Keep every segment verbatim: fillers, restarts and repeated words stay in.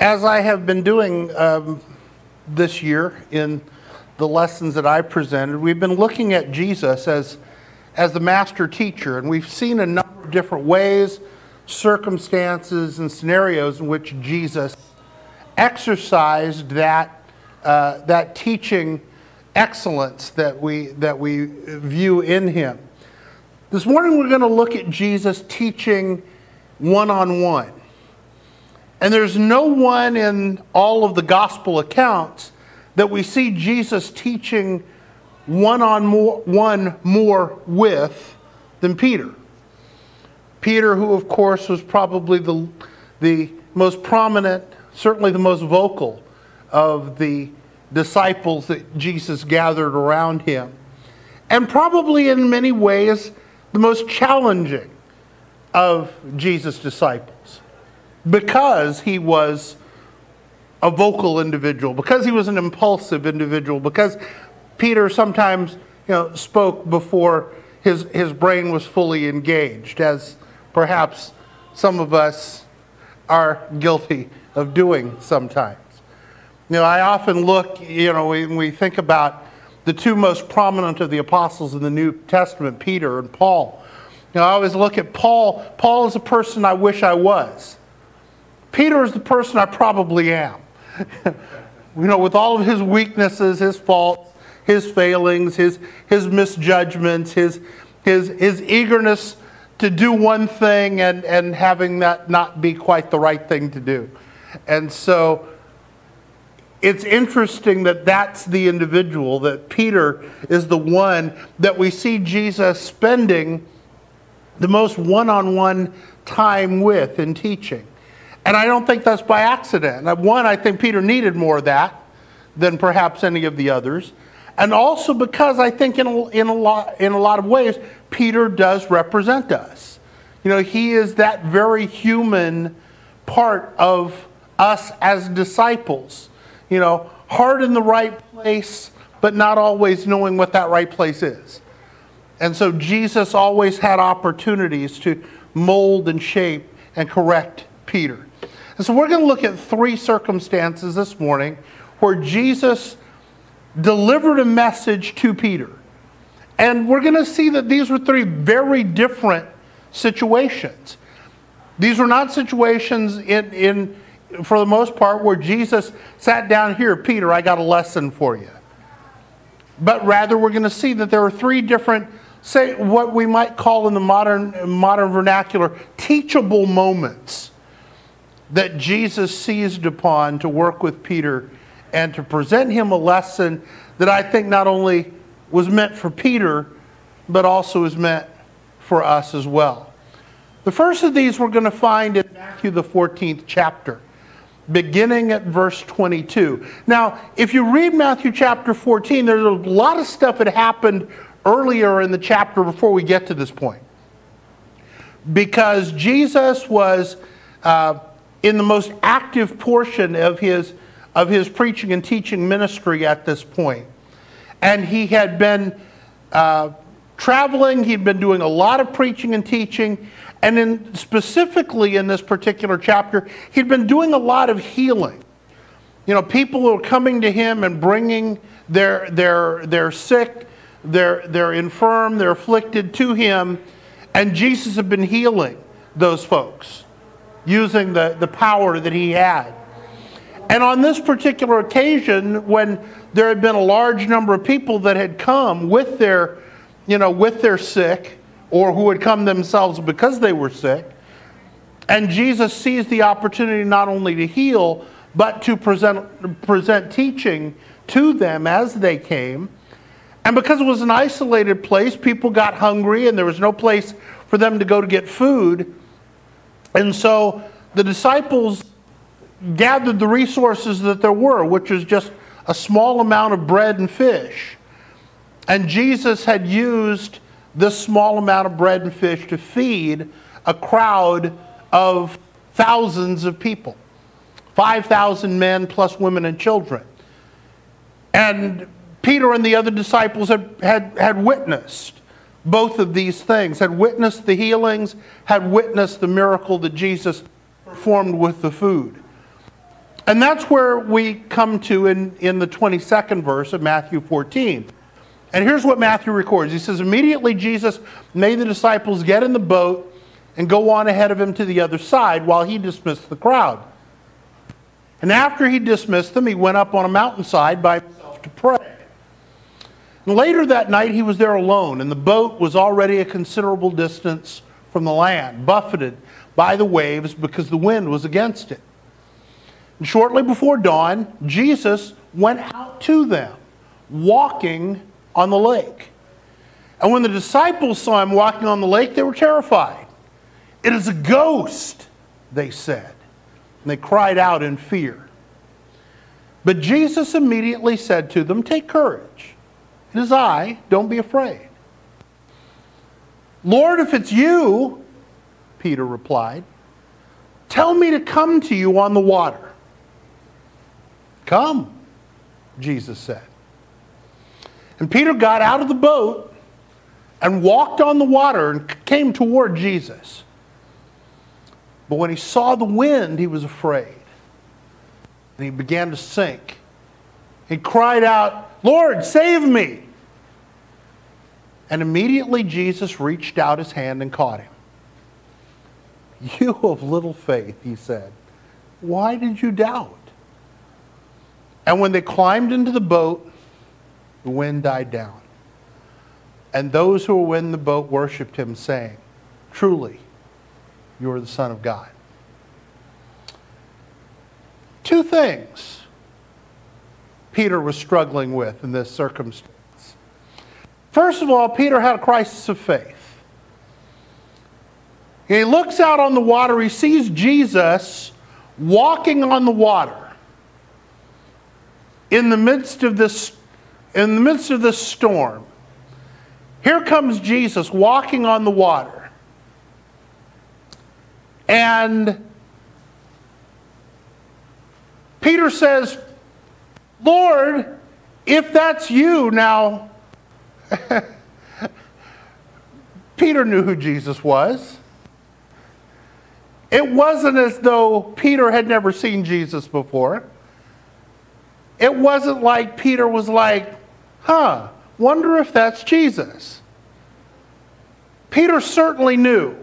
as I have been doing um, this year in the lessons that I presented, we've been looking at Jesus as, as the master teacher, and we've seen a number of different ways, circumstances, and scenarios in which Jesus exercised that uh, that teaching excellence that we that we view in him. This morning we're going to look at Jesus teaching one-on-one. And there's no one in all of the gospel accounts that we see Jesus teaching one-on-one more with than Peter. Peter, who of course was probably the, the most prominent, certainly the most vocal of the disciples that Jesus gathered around him. And probably in many ways the most challenging of Jesus' disciples, because he was a vocal individual, because he was an impulsive individual, because Peter sometimes, you know, spoke before his his brain was fully engaged, as perhaps some of us are guilty of doing sometimes. You know, I often look, you know, when we think about the two most prominent of the apostles in the New Testament, Peter and Paul. You know, I always look at Paul. Paul is the person I wish I was. Peter is the person I probably am. You know, with all of his weaknesses, his faults, his failings, his his misjudgments, his his his eagerness to do one thing and, and having that not be quite the right thing to do. And so it's interesting that that's the individual, that Peter is the one that we see Jesus spending the most one-on-one time with in teaching. And I don't think that's by accident. One, I think Peter needed more of that than perhaps any of the others. And also because I think in a, in a lot, in a lot of ways, Peter does represent us. You know, he is that very human part of us as disciples. You know, heart in the right place, but not always knowing what that right place is. And so Jesus always had opportunities to mold and shape and correct Peter. And so we're going to look at three circumstances this morning where Jesus delivered a message to Peter. And we're going to see that these were three very different situations. These were not situations in... in for the most part, where Jesus sat down, here, Peter, I got a lesson for you. But rather, we're going to see that there are three different, say, what we might call in the modern modern vernacular, teachable moments that Jesus seized upon to work with Peter and to present him a lesson that I think not only was meant for Peter, but also is meant for us as well. The first of these we're going to find in Matthew, the fourteenth chapter, beginning at verse twenty-two. Now, if you read Matthew chapter fourteen, there's a lot of stuff that happened earlier in the chapter before we get to this point. Because Jesus was uh, in the most active portion of his, of his preaching and teaching ministry at this point. And he had been uh, traveling, he'd been doing a lot of preaching and teaching, and in, specifically in this particular chapter, he'd been doing a lot of healing. You know, people were coming to him and bringing their their their sick, their their infirm, their afflicted to him, and Jesus had been healing those folks using the, the power that he had. And on this particular occasion, when there had been a large number of people that had come with their, you know, with their sick, or who had come themselves because they were sick. And Jesus seized the opportunity not only to heal, but to present present teaching to them as they came. And because it was an isolated place, people got hungry and there was no place for them to go to get food. And so the disciples gathered the resources that there were, which was just a small amount of bread and fish. And Jesus had used this small amount of bread and fish to feed a crowd of thousands of people. five thousand men plus women and children. And Peter and the other disciples had, had, had witnessed both of these things, had witnessed the healings, had witnessed the miracle that Jesus performed with the food. And that's where we come to in, in the twenty-second verse of Matthew fourteen. And here's what Matthew records. He says, immediately Jesus made the disciples get in the boat and go on ahead of him to the other side while he dismissed the crowd. And after he dismissed them, he went up on a mountainside by himself to pray. And later that night he was there alone, and the boat was already a considerable distance from the land, buffeted by the waves because the wind was against it. And shortly before dawn, Jesus went out to them, walking on the lake. And when the disciples saw him walking on the lake, they were terrified. It is a ghost, they said. And they cried out in fear. But Jesus immediately said to them, take courage. It is I, don't be afraid. Lord, if it's you, Peter replied, tell me to come to you on the water. Come, Jesus said. And Peter got out of the boat and walked on the water and came toward Jesus. But when he saw the wind, he was afraid. And he began to sink. He cried out, Lord, save me! And immediately Jesus reached out his hand and caught him. You of little faith, he said, why did you doubt? And when they climbed into the boat, the wind died down. And those who were in the boat worshipped him, saying, truly, you are the Son of God. Two things Peter was struggling with in this circumstance. First of all, Peter had a crisis of faith. He looks out on the water, he sees Jesus walking on the water in the midst of this, in the midst of this storm. Here comes Jesus walking on the water. And Peter says, Lord, if that's you, now, Peter knew who Jesus was. It wasn't as though Peter had never seen Jesus before. It wasn't like Peter was like, huh, wonder if that's Jesus. Peter certainly knew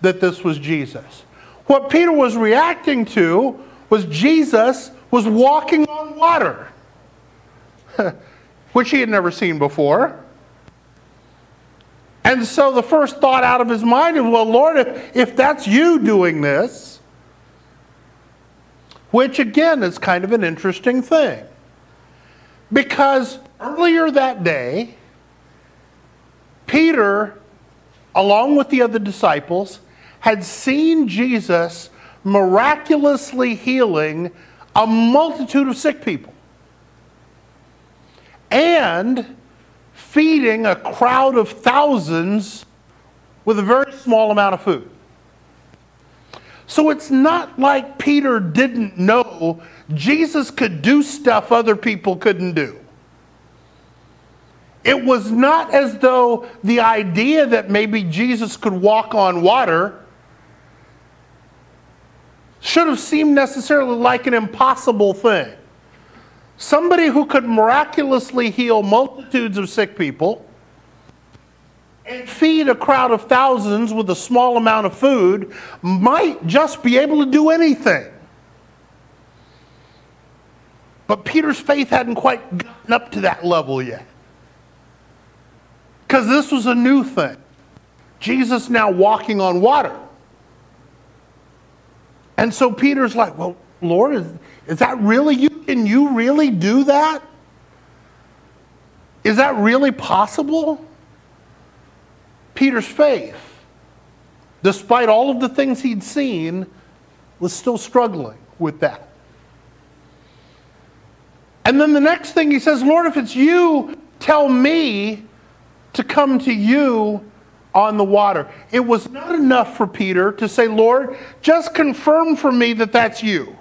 that this was Jesus. What Peter was reacting to was Jesus was walking on water, which he had never seen before. And so the first thought out of his mind is, well, Lord, if, if that's you doing this, which again is kind of an interesting thing. Because earlier that day, Peter, along with the other disciples, had seen Jesus miraculously healing a multitude of sick people and feeding a crowd of thousands with a very small amount of food. So it's not like Peter didn't know Jesus could do stuff other people couldn't do. It was not as though the idea that maybe Jesus could walk on water should have seemed necessarily like an impossible thing. Somebody who could miraculously heal multitudes of sick people and feed a crowd of thousands with a small amount of food might just be able to do anything. But Peter's faith hadn't quite gotten up to that level yet. Because this was a new thing. Jesus now walking on water. And so Peter's like, well, Lord, is, is that really you? Can you really do that? Is that really possible? Peter's faith, despite all of the things he'd seen, was still struggling with that. And then the next thing he says, Lord, if it's you, tell me to come to you on the water. It was not enough for Peter to say, Lord, just confirm for me that that's you,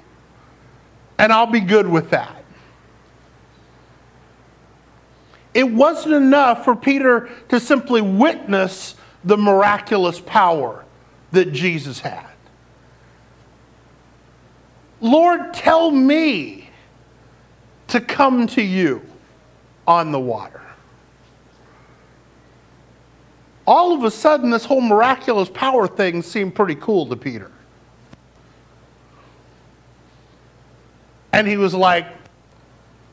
and I'll be good with that. It wasn't enough for Peter to simply witness the miraculous power that Jesus had. Lord, tell me to come to you on the water. All of a sudden, this whole miraculous power thing seemed pretty cool to Peter. And he was like,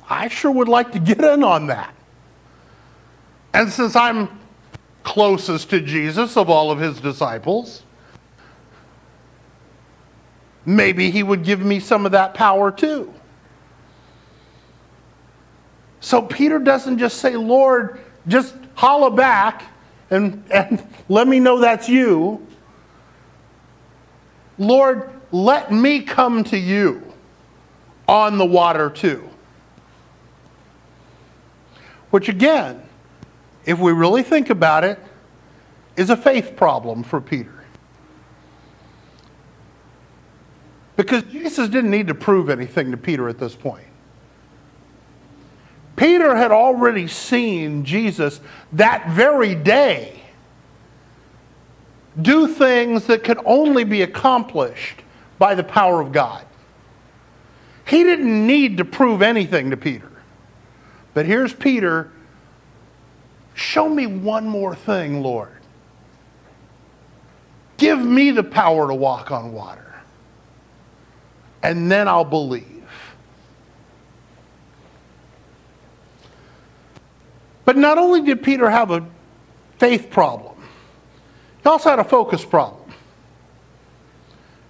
I sure would like to get in on that. And since I'm closest to Jesus of all of his disciples, maybe he would give me some of that power too. So Peter doesn't just say, Lord, just holla back and, and let me know that's you. Lord, let me come to you on the water too. Which again, if we really think about it, is a faith problem for Peter. Because Jesus didn't need to prove anything to Peter at this point. Peter had already seen Jesus that very day do things that could only be accomplished by the power of God. He didn't need to prove anything to Peter. But here's Peter, show me one more thing, Lord. Give me the power to walk on water. And then I'll believe. But not only did Peter have a faith problem, he also had a focus problem.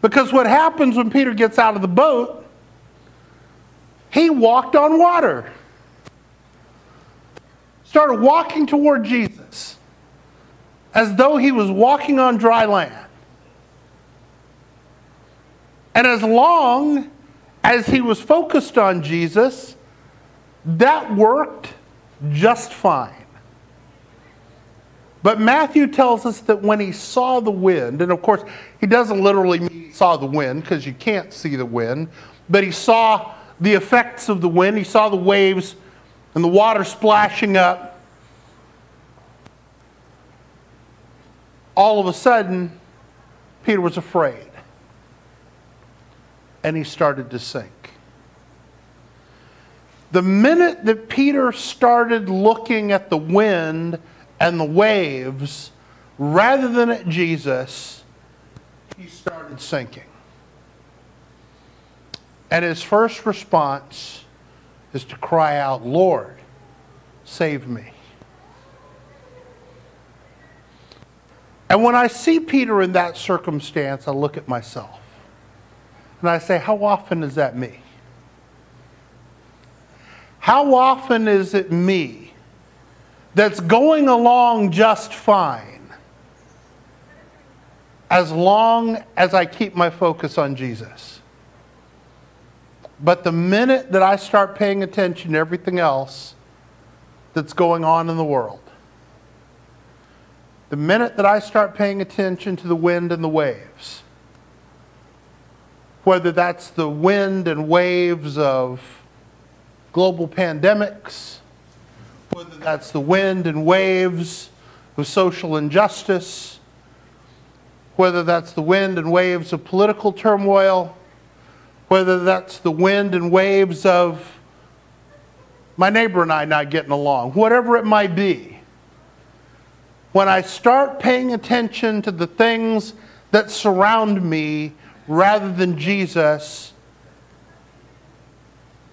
Because what happens when Peter gets out of the boat, he walked on water. Started walking toward Jesus as though he was walking on dry land. And as long as he was focused on Jesus, that worked just fine. But Matthew tells us that when he saw the wind, and of course he doesn't literally mean saw the wind because you can't see the wind, but he saw the effects of the wind, he saw the waves and the water splashing up. All of a sudden, Peter was afraid. And he started to sink. The minute that Peter started looking at the wind and the waves, rather than at Jesus, he started sinking. And his first response is to cry out, Lord, save me. And when I see Peter in that circumstance, I look at myself. And I say, how often is that me? How often is it me that's going along just fine as long as I keep my focus on Jesus? But the minute that I start paying attention to everything else that's going on in the world, the minute that I start paying attention to the wind and the waves, whether that's the wind and waves of global pandemics, whether that's the wind and waves of social injustice, whether that's the wind and waves of political turmoil, whether that's the wind and waves of my neighbor and I not getting along, whatever it might be. When I start paying attention to the things that surround me rather than Jesus,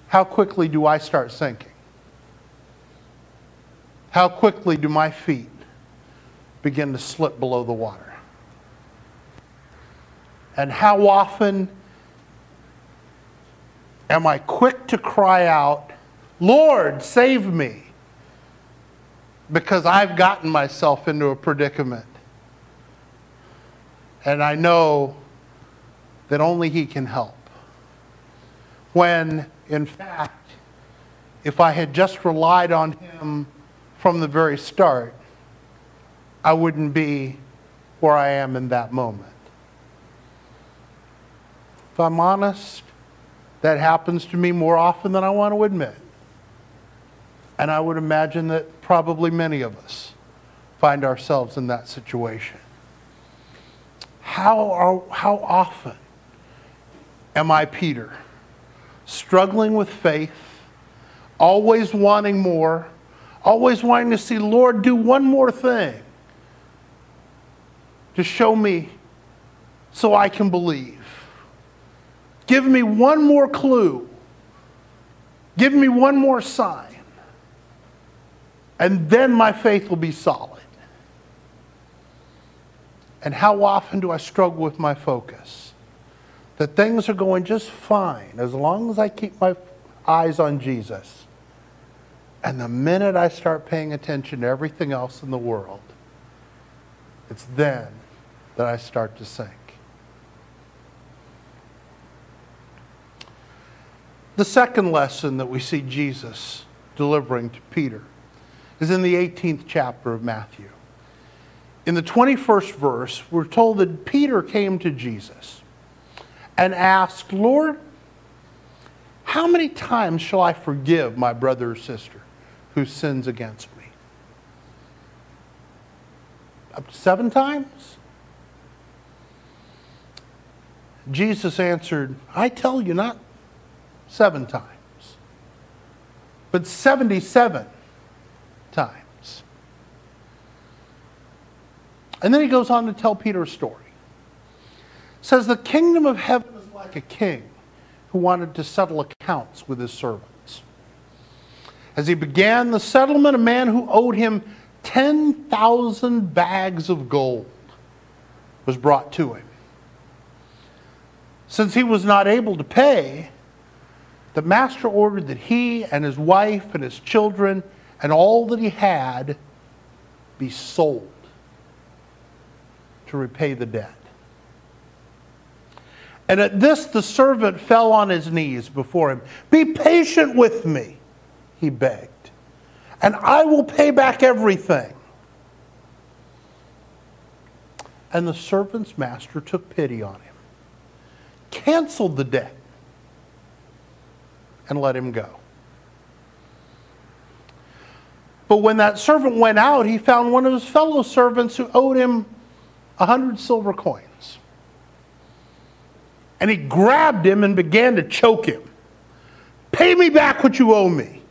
how quickly do I start sinking? How quickly do my feet begin to slip below the water? And how often am I quick to cry out, Lord, save me, because I've gotten myself into a predicament. And I know that only He can help. When, in fact, if I had just relied on Him from the very start, I wouldn't be where I am in that moment. If I'm honest, that happens to me more often than I want to admit. And I would imagine that probably many of us find ourselves in that situation. How, are, how often am I Peter, struggling with faith, always wanting more, always wanting to see, Lord, do one more thing. Just show me so I can believe. Give me one more clue. Give me one more sign. And then my faith will be solid. And how often do I struggle with my focus? That things are going just fine as long as I keep my eyes on Jesus. And the minute I start paying attention to everything else in the world, it's then that I start to sink. The second lesson that we see Jesus delivering to Peter is in the eighteenth chapter of Matthew. In the twenty-first verse, we're told that Peter came to Jesus and asked, Lord, how many times shall I forgive my brother or sister who sins against me? Up to seven times? Jesus answered, I tell you, not seven times, but seventy-seven times. And then he goes on to tell Peter a story. It says, the kingdom of heaven is like a king who wanted to settle accounts with his servants. As he began the settlement, a man who owed him ten thousand bags of gold was brought to him. Since he was not able to pay, the master ordered that he and his wife and his children and all that he had be sold to repay the debt. And at this, the servant fell on his knees before him. Be patient with me, he begged, and I will pay back everything. And the servant's master took pity on him, canceled the debt, and let him go. But when that servant went out, he found one of his fellow servants who owed him a hundred silver coins. And he grabbed him and began to choke him. Pay me back what you owe me,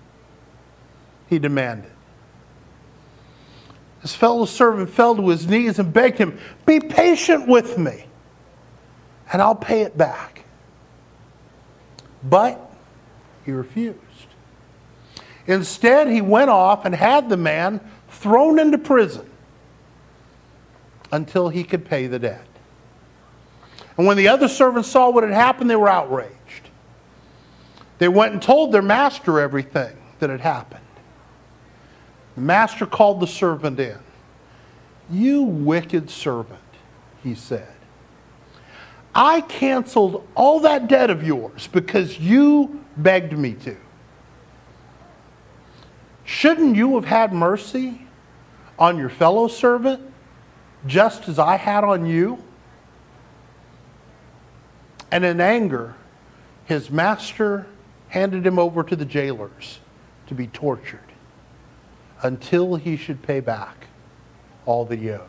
he demanded. His fellow servant fell to his knees and begged him, be patient with me, and I'll pay it back. But he refused. Instead, he went off and had the man thrown into prison until he could pay the debt. And when the other servants saw what had happened, they were outraged. They went and told their master everything that had happened. The master called the servant in. You wicked servant, he said. I canceled all that debt of yours because you begged me to. Shouldn't you have had mercy on your fellow servant just as I had on you? And in anger, his master handed him over to the jailers to be tortured until he should pay back all that he owed.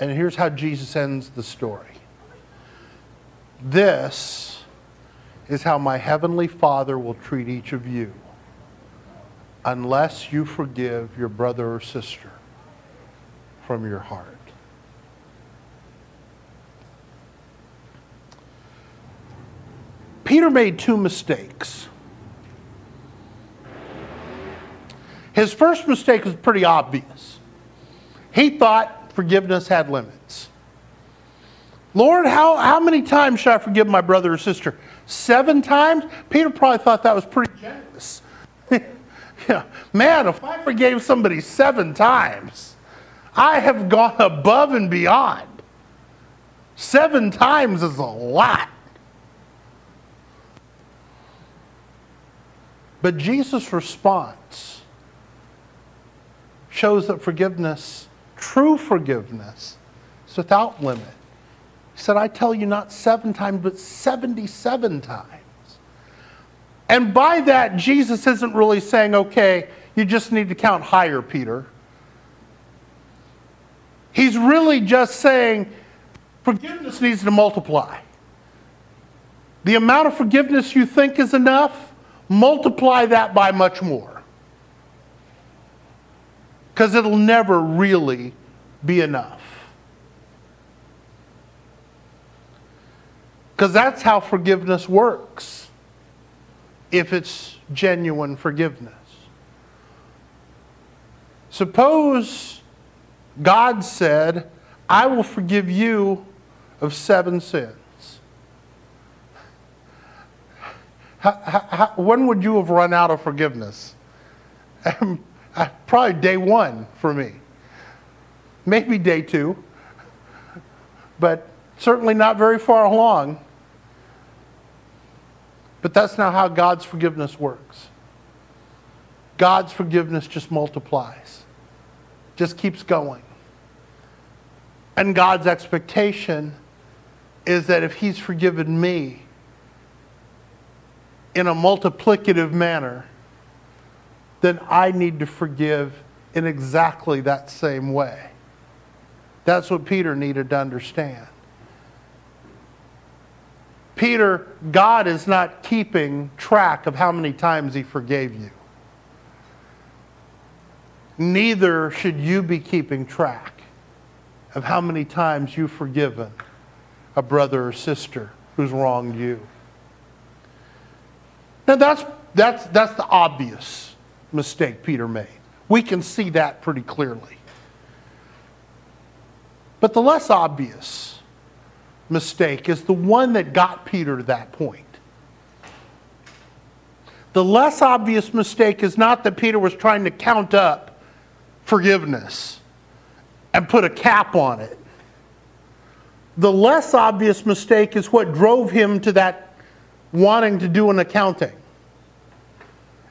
And here's how Jesus ends the story. This is how my heavenly Father will treat each of you unless you forgive your brother or sister from your heart. Peter made two mistakes. His first mistake was pretty obvious. He thought forgiveness had limits. Lord, how, how many times should I forgive my brother or sister? Seven times? Peter probably thought that was pretty generous. Yeah. Man, if I forgave somebody seven times, I have gone above and beyond. Seven times is a lot. But Jesus' response shows that forgiveness, true forgiveness, is without limit. He said, I tell you, not seven times, but seventy-seven times. And by that, Jesus isn't really saying, okay, you just need to count higher, Peter. He's really just saying, forgiveness needs to multiply. The amount of forgiveness you think is enough, multiply that by much more. Because it'll never really be enough. Because that's how forgiveness works, if it's genuine forgiveness. Suppose God said, I will forgive you of seven sins. How, how, when would you have run out of forgiveness? Probably day one for me. Maybe day two. But certainly not very far along. But that's not how God's forgiveness works. God's forgiveness just multiplies. Just keeps going. And God's expectation is that if he's forgiven me in a multiplicative manner, then I need to forgive in exactly that same way. That's what Peter needed to understand. Peter, God is not keeping track of how many times he forgave you. Neither should you be keeping track of how many times you've forgiven a brother or sister who's wronged you. Now that's that's that's the obvious mistake Peter made. We can see that pretty clearly. But the less obvious mistake is the one that got Peter to that point. The less obvious mistake is not that Peter was trying to count up forgiveness and put a cap on it. The less obvious mistake is what drove him to that wanting to do an accounting.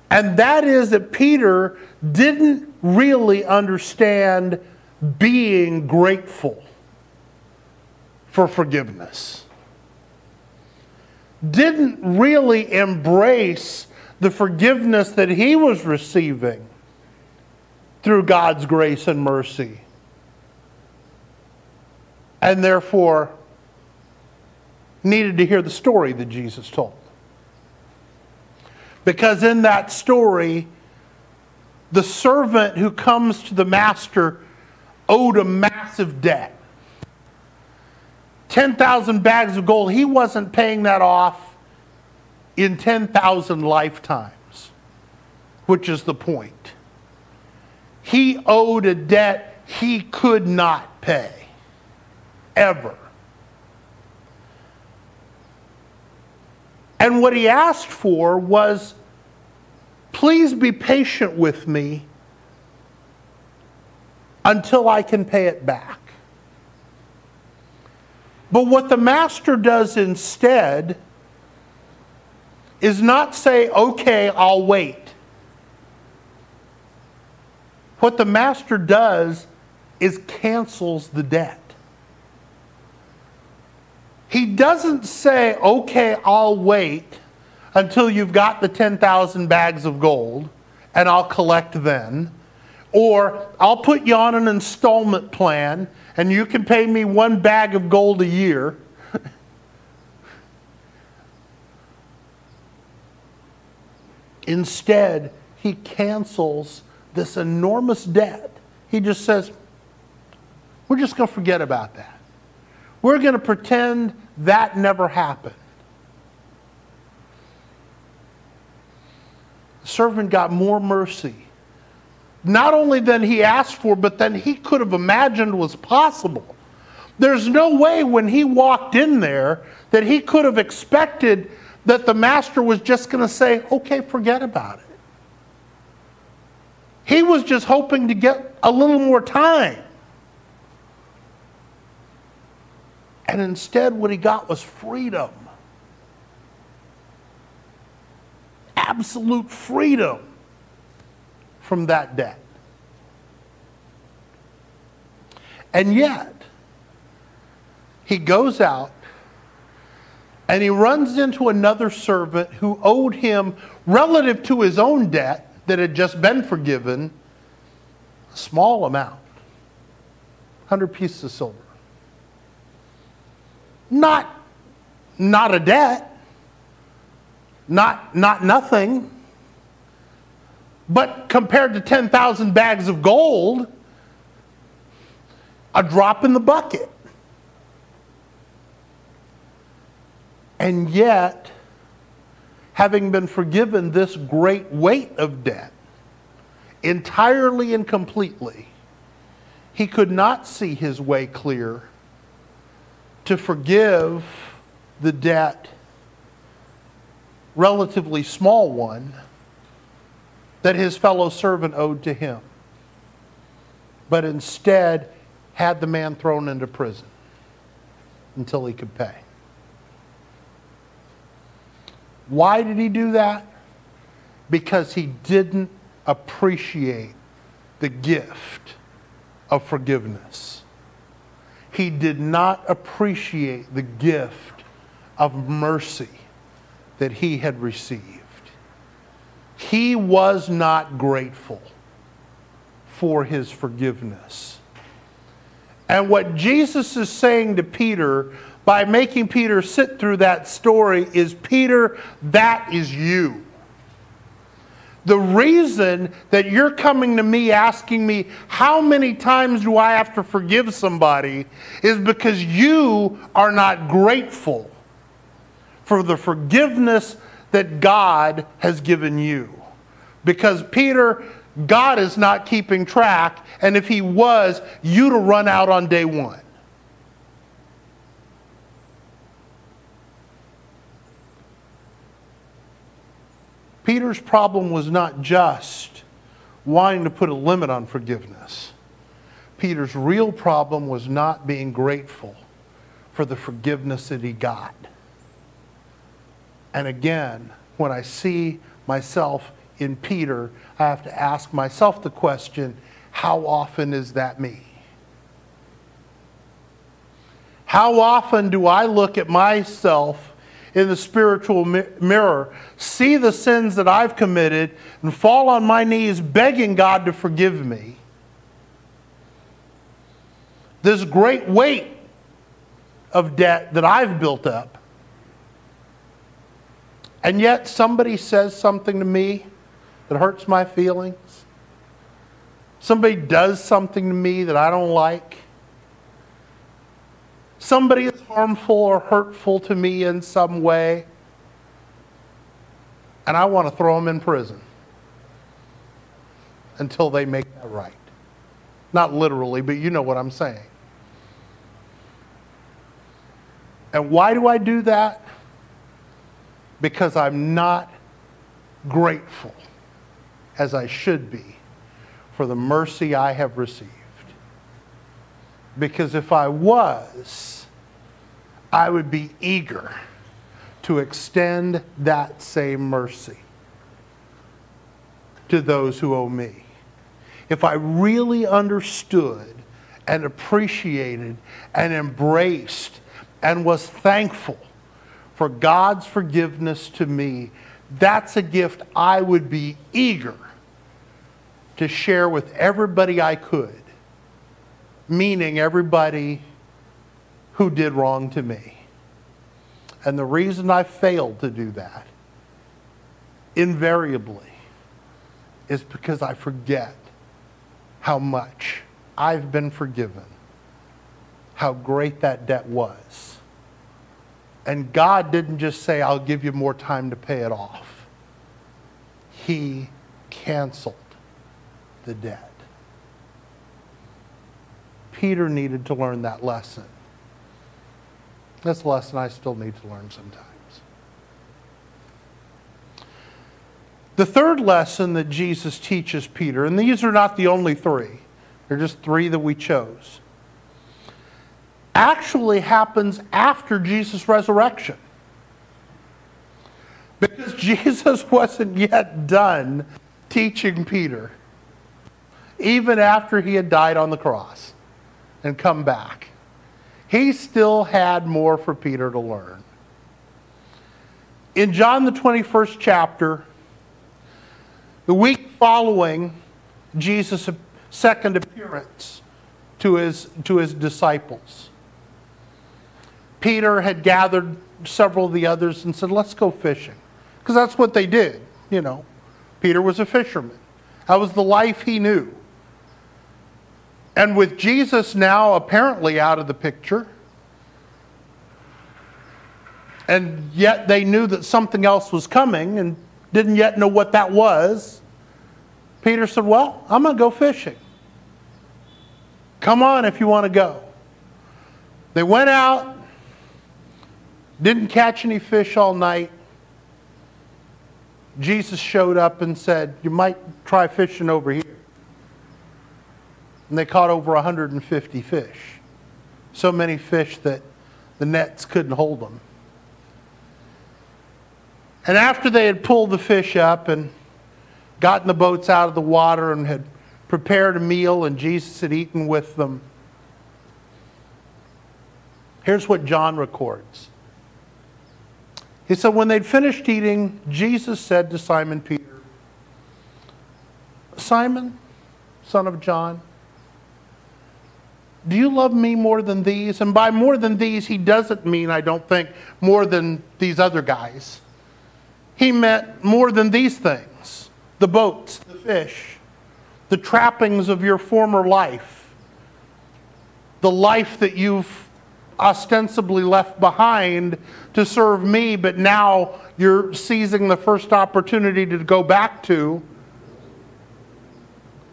And that is that Peter didn't really understand being grateful for forgiveness. Didn't really embrace the forgiveness that he was receiving through God's grace and mercy. And therefore needed to hear the story that Jesus told. Because in that story, the servant who comes to the master owed a massive debt. ten thousand bags of gold. He wasn't paying that off in ten thousand lifetimes, which is the point. He owed a debt he could not pay, ever. And what he asked for was, please be patient with me until I can pay it back. But what the master does instead is not say, okay, I'll wait. What the master does is cancels the debt. He doesn't say, okay, I'll wait until you've got the ten thousand bags of gold and I'll collect then. Or I'll put you on an installment plan and you can pay me one bag of gold a year. Instead, he cancels this enormous debt. He just says, we're just going to forget about that. We're going to pretend that never happened. The servant got more mercy, not only than he asked for, but than he could have imagined was possible. There's no way when he walked in there that he could have expected that the master was just going to say, okay, forget about it. He was just hoping to get a little more time. And instead, what he got was freedom. Absolute freedom from that debt. And yet, he goes out and he runs into another servant who owed him, relative to his own debt that had just been forgiven, a small amount, one hundred pieces of silver. Not, not a debt. not, not nothing. But compared to ten thousand bags of gold, a drop in the bucket. And yet, having been forgiven this great weight of debt, entirely and completely, he could not see his way clear to forgive the debt, relatively small one, that his fellow servant owed to him, but instead had the man thrown into prison until he could pay. Why did he do that? Because he didn't appreciate the gift of forgiveness. He did not appreciate the gift of mercy that he had received. He was not grateful for his forgiveness. And what Jesus is saying to Peter by making Peter sit through that story is, Peter, that is you. The reason that you're coming to me asking me how many times do I have to forgive somebody is because you are not grateful for the forgiveness that God has given you. Because, Peter, God is not keeping track, and if he was, you'd have run out on day one. Peter's problem was not just wanting to put a limit on forgiveness. Peter's real problem was not being grateful for the forgiveness that he got. And again, when I see myself in Peter, I have to ask myself the question, how often is that me? How often do I look at myself in the spiritual mirror, see the sins that I've committed, and fall on my knees begging God to forgive me? This great weight of debt that I've built up, and yet somebody says something to me that hurts my feelings. Somebody does something to me that I don't like. Somebody is harmful or hurtful to me in some way, and I want to throw them in prison until they make that right. Not literally, but you know what I'm saying. And why do I do that? Because I'm not grateful, as I should be, for the mercy I have received. Because if I was, I would be eager to extend that same mercy to those who owe me. If I really understood and appreciated and embraced and was thankful for God's forgiveness to me, that's a gift I would be eager to share with everybody I could. Meaning everybody who did wrong to me. And the reason I failed to do that, invariably, is because I forget how much I've been forgiven, how great that debt was. And God didn't just say, I'll give you more time to pay it off. He canceled the debt. Peter needed to learn that lesson. That's a lesson I still need to learn sometimes. The third lesson that Jesus teaches Peter, and these are not the only three, they're just three that we chose, actually happens after Jesus' resurrection. Because Jesus wasn't yet done teaching Peter, even after he had died on the cross and come back. He still had more for Peter to learn. In John the twenty-first chapter, the week following Jesus' second appearance to his, to his disciples, Peter had gathered several of the others and said, let's go fishing. because that's what they did. You know, Peter was a fisherman. That was the life he knew. And with Jesus now apparently out of the picture, and yet they knew that something else was coming and didn't yet know what that was, Peter said, well, I'm going to go fishing. Come on if you want to go. They went out, didn't catch any fish all night. Jesus showed up and said, you might try fishing over here. And they caught over one hundred fifty fish. So many fish that the nets couldn't hold them. And after they had pulled the fish up and gotten the boats out of the water and had prepared a meal and Jesus had eaten with them, here's what John records. He said, when they'd finished eating, Jesus said to Simon Peter, Simon, son of John, do you love me more than these? And by more than these, he doesn't mean, I don't think, more than these other guys. He meant more than these things, the boats, the fish, the trappings of your former life, the life that you've ostensibly left behind to serve me, but now you're seizing the first opportunity to go back to.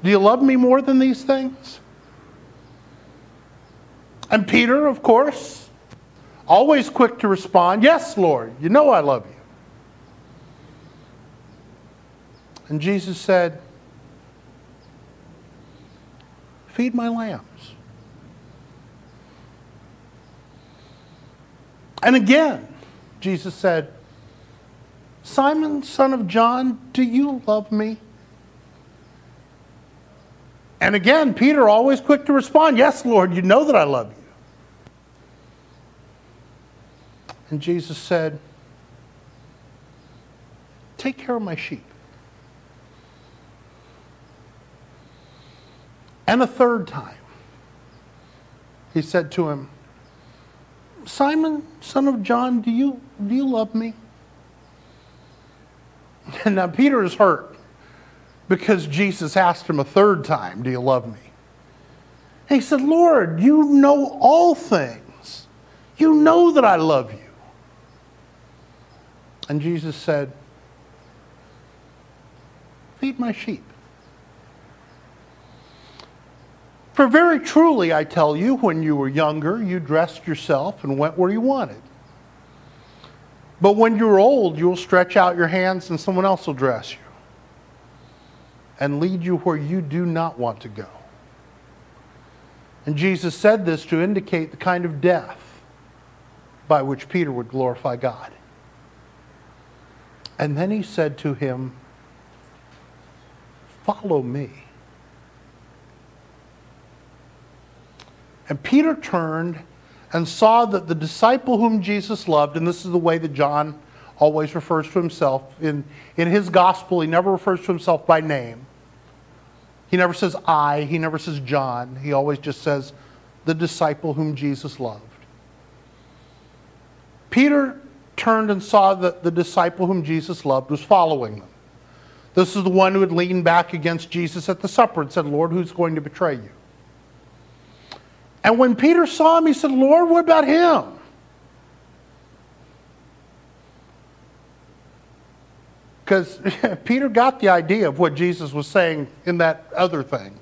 Do you love me more than these things? And Peter, of course, always quick to respond, yes, Lord, you know I love you. And Jesus said, feed my lambs. And again, Jesus said, Simon, son of John, do you love me? And again, Peter, always quick to respond, yes, Lord, you know that I love you. And Jesus said, take care of my sheep. And a third time, he said to him, Simon, son of John, do you do you love me? And now Peter is hurt because Jesus asked him a third time, do you love me? And he said, Lord, you know all things. You know that I love you. And Jesus said, feed my sheep. For very truly, I tell you, when you were younger, you dressed yourself and went where you wanted. But when you're old, you'll stretch out your hands and someone else will dress you and lead you where you do not want to go. And Jesus said this to indicate the kind of death by which Peter would glorify God. And then he said to him, follow me. And Peter turned and saw that the disciple whom Jesus loved, and this is the way that John always refers to himself. In, in his gospel, he never refers to himself by name. He never says I, he never says John. He always just says the disciple whom Jesus loved. Peter turned and saw that the disciple whom Jesus loved was following them. This is the one who had leaned back against Jesus at the supper and said, Lord, who's going to betray you? And when Peter saw him, he said, Lord, what about him? Because Peter got the idea of what Jesus was saying in that other thing.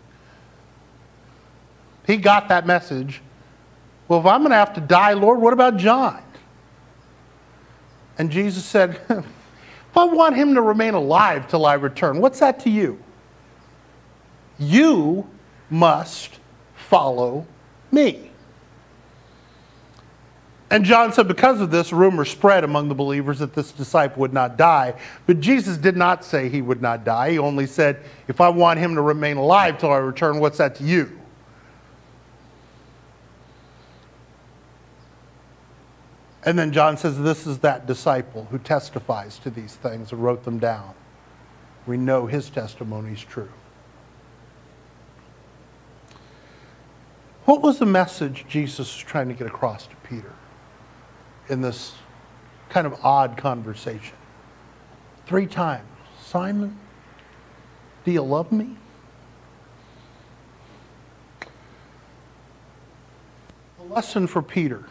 He got that message. Well, if I'm going to have to die, Lord, what about John? And Jesus said, if I want him to remain alive till I return, what's that to you? You must follow me. And John said, because of this, rumor spread among the believers that this disciple would not die. But Jesus did not say he would not die. He only said, if I want him to remain alive till I return, what's that to you? And then John says, this is that disciple who testifies to these things and wrote them down. We know his testimony is true. What was the message Jesus was trying to get across to Peter in this kind of odd conversation? three times, Simon, do you love me? The lesson for Peter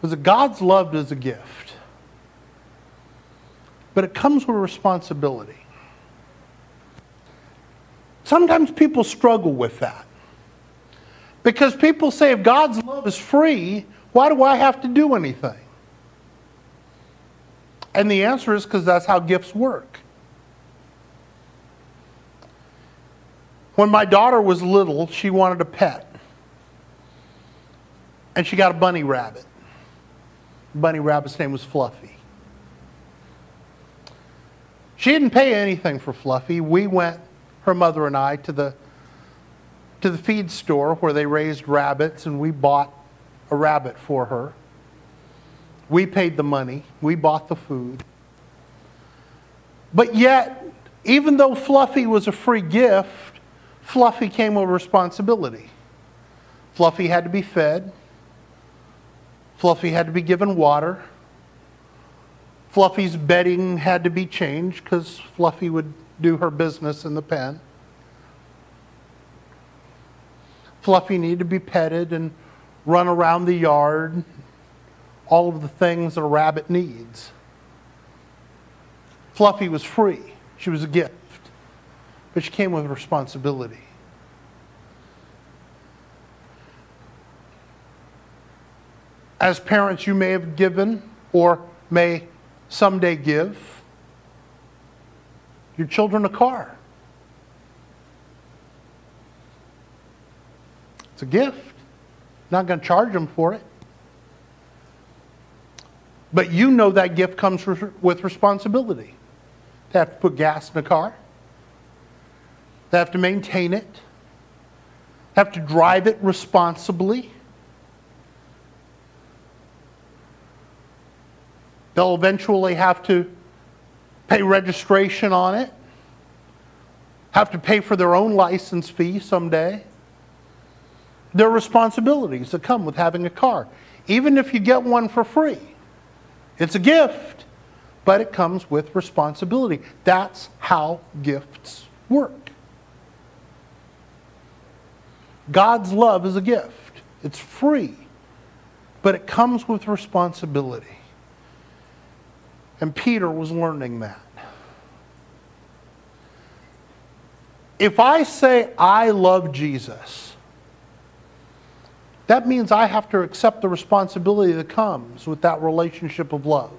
was that God's love is a gift, but it comes with a responsibility. Sometimes people struggle with that because people say, if God's love is free, why do I have to do anything? And the answer is because that's how gifts work. When my daughter was little, she wanted a pet. And she got a bunny rabbit. The bunny rabbit's name was Fluffy. She didn't pay anything for Fluffy. We went, her mother and I, to the to the feed store where they raised rabbits, and we bought a rabbit for her. We paid the money. We bought the food. But yet, even though Fluffy was a free gift, Fluffy came with responsibility. Fluffy had to be fed. Fluffy had to be given water. Fluffy's bedding had to be changed because Fluffy would do her business in the pen. Fluffy needed to be petted and run around the yard, all of the things a rabbit needs. Fluffy was free. She was a gift. But she came with responsibility. As parents, you may have given or may someday give your children a car. It's a gift. Not going to charge them for it. But you know that gift comes with responsibility. They have to put gas in the car. They have to maintain it. They have to drive it responsibly. They'll eventually have to pay registration on it, have to pay for their own license fee someday. There are responsibilities that come with having a car. Even if you get one for free, it's a gift, but it comes with responsibility. That's how gifts work. God's love is a gift. It's free, but it comes with responsibility. And Peter was learning that. If I say I love Jesus, that means I have to accept the responsibility that comes with that relationship of love.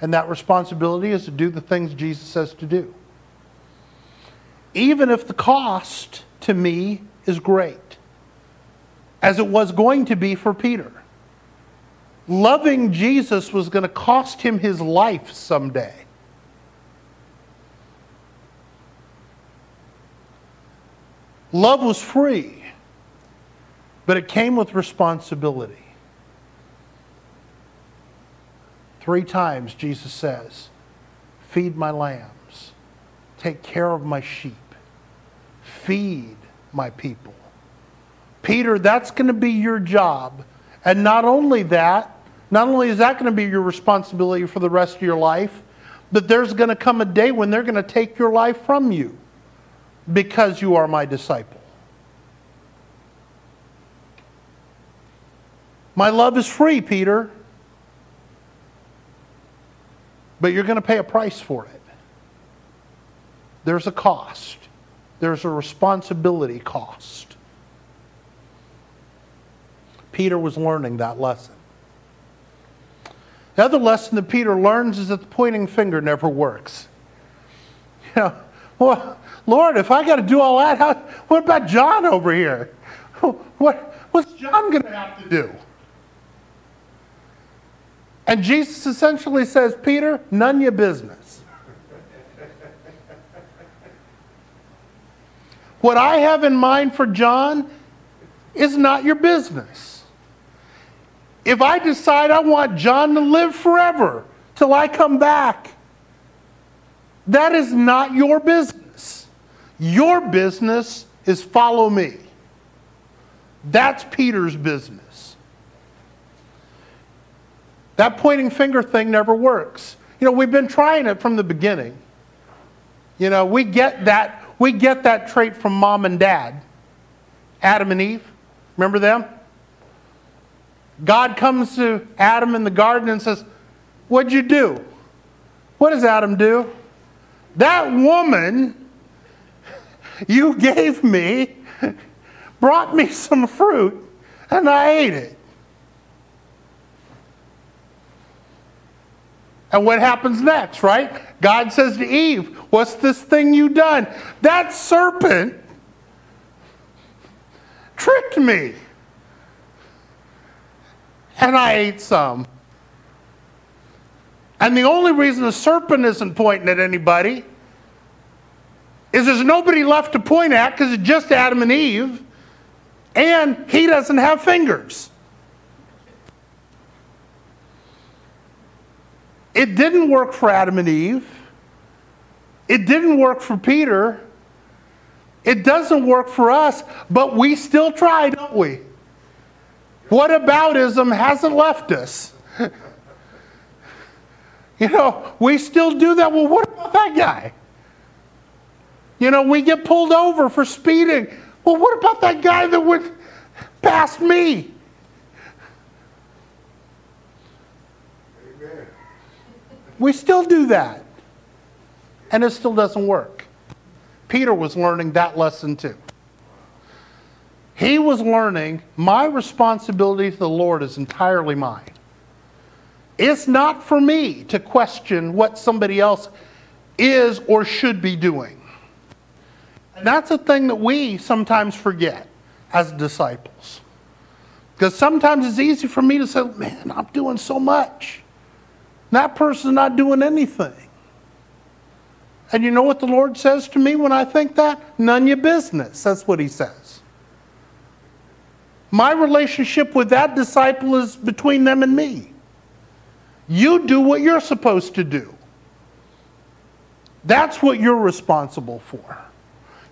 And that responsibility is to do the things Jesus says to do. Even if the cost to me is great, as it was going to be for Peter. Loving Jesus was going to cost him his life someday. Love was free, but it came with responsibility. Three times Jesus says, feed my lambs, take care of my sheep, feed my people. Peter, that's going to be your job. And not only that, not only is that going to be your responsibility for the rest of your life, but there's going to come a day when they're going to take your life from you because you are my disciple. My love is free, Peter, but you're going to pay a price for it. There's a cost. There's a responsibility cost. Peter was learning that lesson. The other lesson that Peter learns is that the pointing finger never works. You know, well, Lord, if I got to do all that, how, what about John over here? What, what's John going to have to do? And Jesus essentially says, Peter, none of your business. What I have in mind for John is not your business. If I decide I want John to live forever till I come back, that is not your business. Your business is follow me. That's Peter's business. That pointing finger thing never works. You know, we've been trying it from the beginning. You know, we get that we get that trait from mom and dad. Adam and Eve, remember them? God comes to Adam in the garden and says, "What'd you do?" What does Adam do? "That woman you gave me brought me some fruit and I ate it." And what happens next, right? God says to Eve, "What's this thing you done? That serpent tricked me. And I ate some." And the only reason the serpent isn't pointing at anybody is there's nobody left to point at because it's just Adam and Eve, and he doesn't have fingers. It didn't work for Adam and Eve. It didn't work for Peter. It doesn't work for us, but we still try, don't we? Whataboutism hasn't left us. You know, we still do that. Well, what about that guy? You know, we get pulled over for speeding. Well, what about that guy that went past me? Amen. We still do that. And it still doesn't work. Peter was learning that lesson too. He was learning my responsibility to the Lord is entirely mine. It's not for me to question what somebody else is or should be doing. And that's a thing that we sometimes forget as disciples. Because sometimes it's easy for me to say, "Man, I'm doing so much. That person's not doing anything." And you know what the Lord says to me when I think that? "None your business." That's what he says. My relationship with that disciple is between them and me. You do what you're supposed to do. That's what you're responsible for.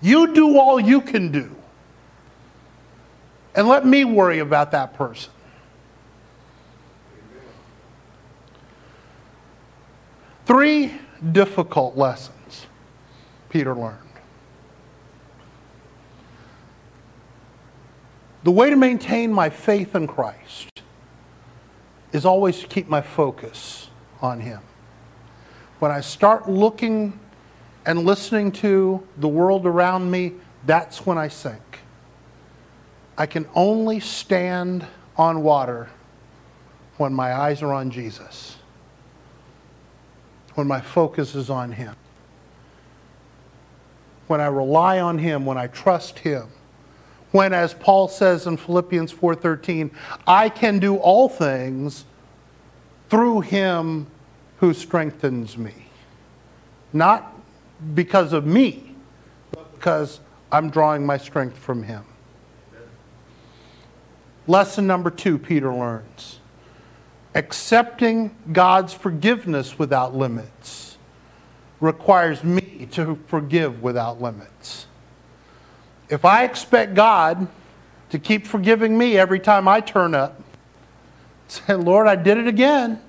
You do all you can do. And let me worry about that person. Three difficult lessons Peter learned. The way to maintain my faith in Christ is always to keep my focus on Him. When I start looking and listening to the world around me, that's when I sink. I can only stand on water when my eyes are on Jesus, when my focus is on Him, when I rely on Him, when I trust Him. When, as Paul says in Philippians four thirteen, I can do all things through Him who strengthens me. Not because of me, but because I'm drawing my strength from Him. Lesson number two Peter learns. Accepting God's forgiveness without limits requires me to forgive without limits. If I expect God to keep forgiving me every time I turn up, say, "Lord, I did it again."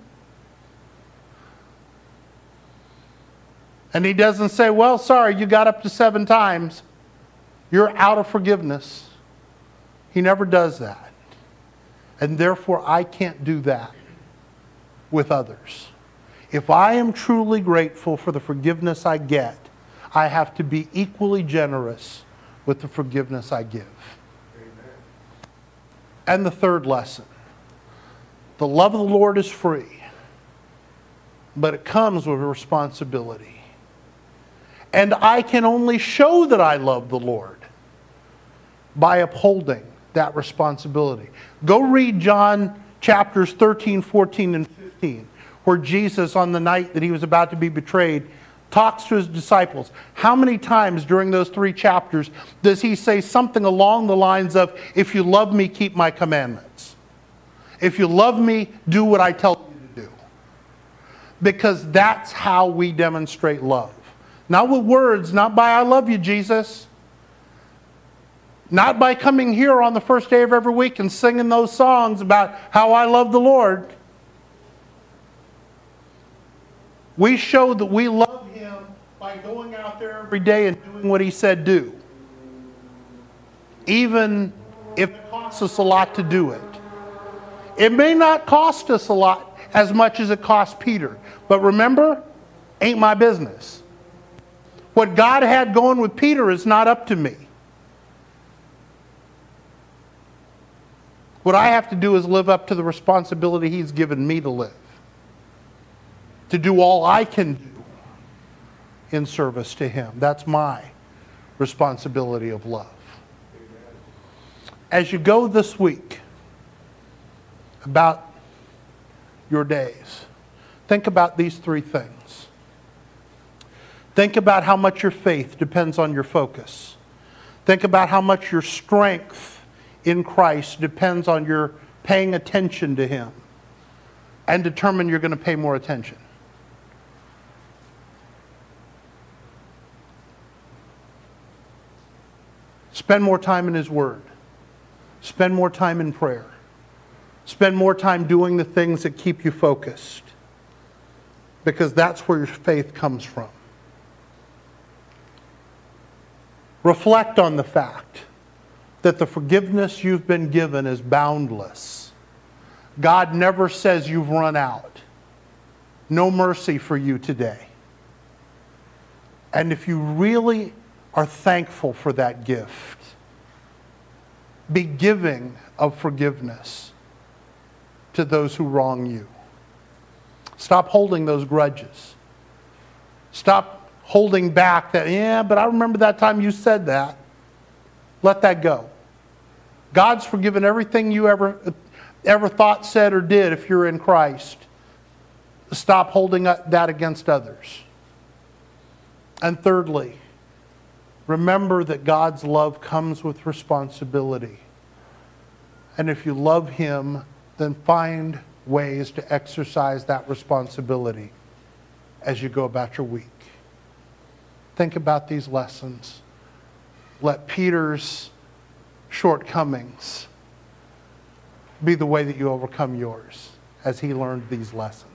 And He doesn't say, "Well, sorry, you got up to seven times. You're out of forgiveness." He never does that. And therefore, I can't do that with others. If I am truly grateful for the forgiveness I get, I have to be equally generous with the forgiveness I give. Amen. And the third lesson. The love of the Lord is free, but it comes with a responsibility. And I can only show that I love the Lord by upholding that responsibility. Go read John chapters thirteen, fourteen, and fifteen, where Jesus, on the night that He was about to be betrayed, talks to His disciples. How many times during those three chapters does He say something along the lines of, "If you love me, keep my commandments. If you love me, do what I tell you to do." Because that's how we demonstrate love. Not with words, not by "I love you, Jesus." Not by coming here on the first day of every week and singing those songs about how I love the Lord. We show that we love Him by going out there every day and doing what He said do. Even if it costs us a lot to do it. It may not cost us a lot as much as it cost Peter. But remember, ain't my business. What God had going with Peter is not up to me. What I have to do is live up to the responsibility He's given me to live. To do all I can do in service to Him. That's my responsibility of love. As you go this week about your days, think about these three things. Think about how much your faith depends on your focus. Think about how much your strength in Christ depends on your paying attention to Him. And determine you're going to pay more attention. Spend more time in His Word. Spend more time in prayer. Spend more time doing the things that keep you focused. Because that's where your faith comes from. Reflect on the fact that the forgiveness you've been given is boundless. God never says you've run out. No mercy for you today. And if you really are thankful for that gift, be giving of forgiveness to those who wrong you. Stop holding those grudges. Stop holding back that, yeah, but I remember that time you said that. Let that go. God's forgiven everything you ever ever thought, said, or did if you're in Christ. Stop holding that against others. And thirdly, remember that God's love comes with responsibility. And if you love Him, then find ways to exercise that responsibility as you go about your week. Think about these lessons. Let Peter's shortcomings be the way that you overcome yours as he learned these lessons.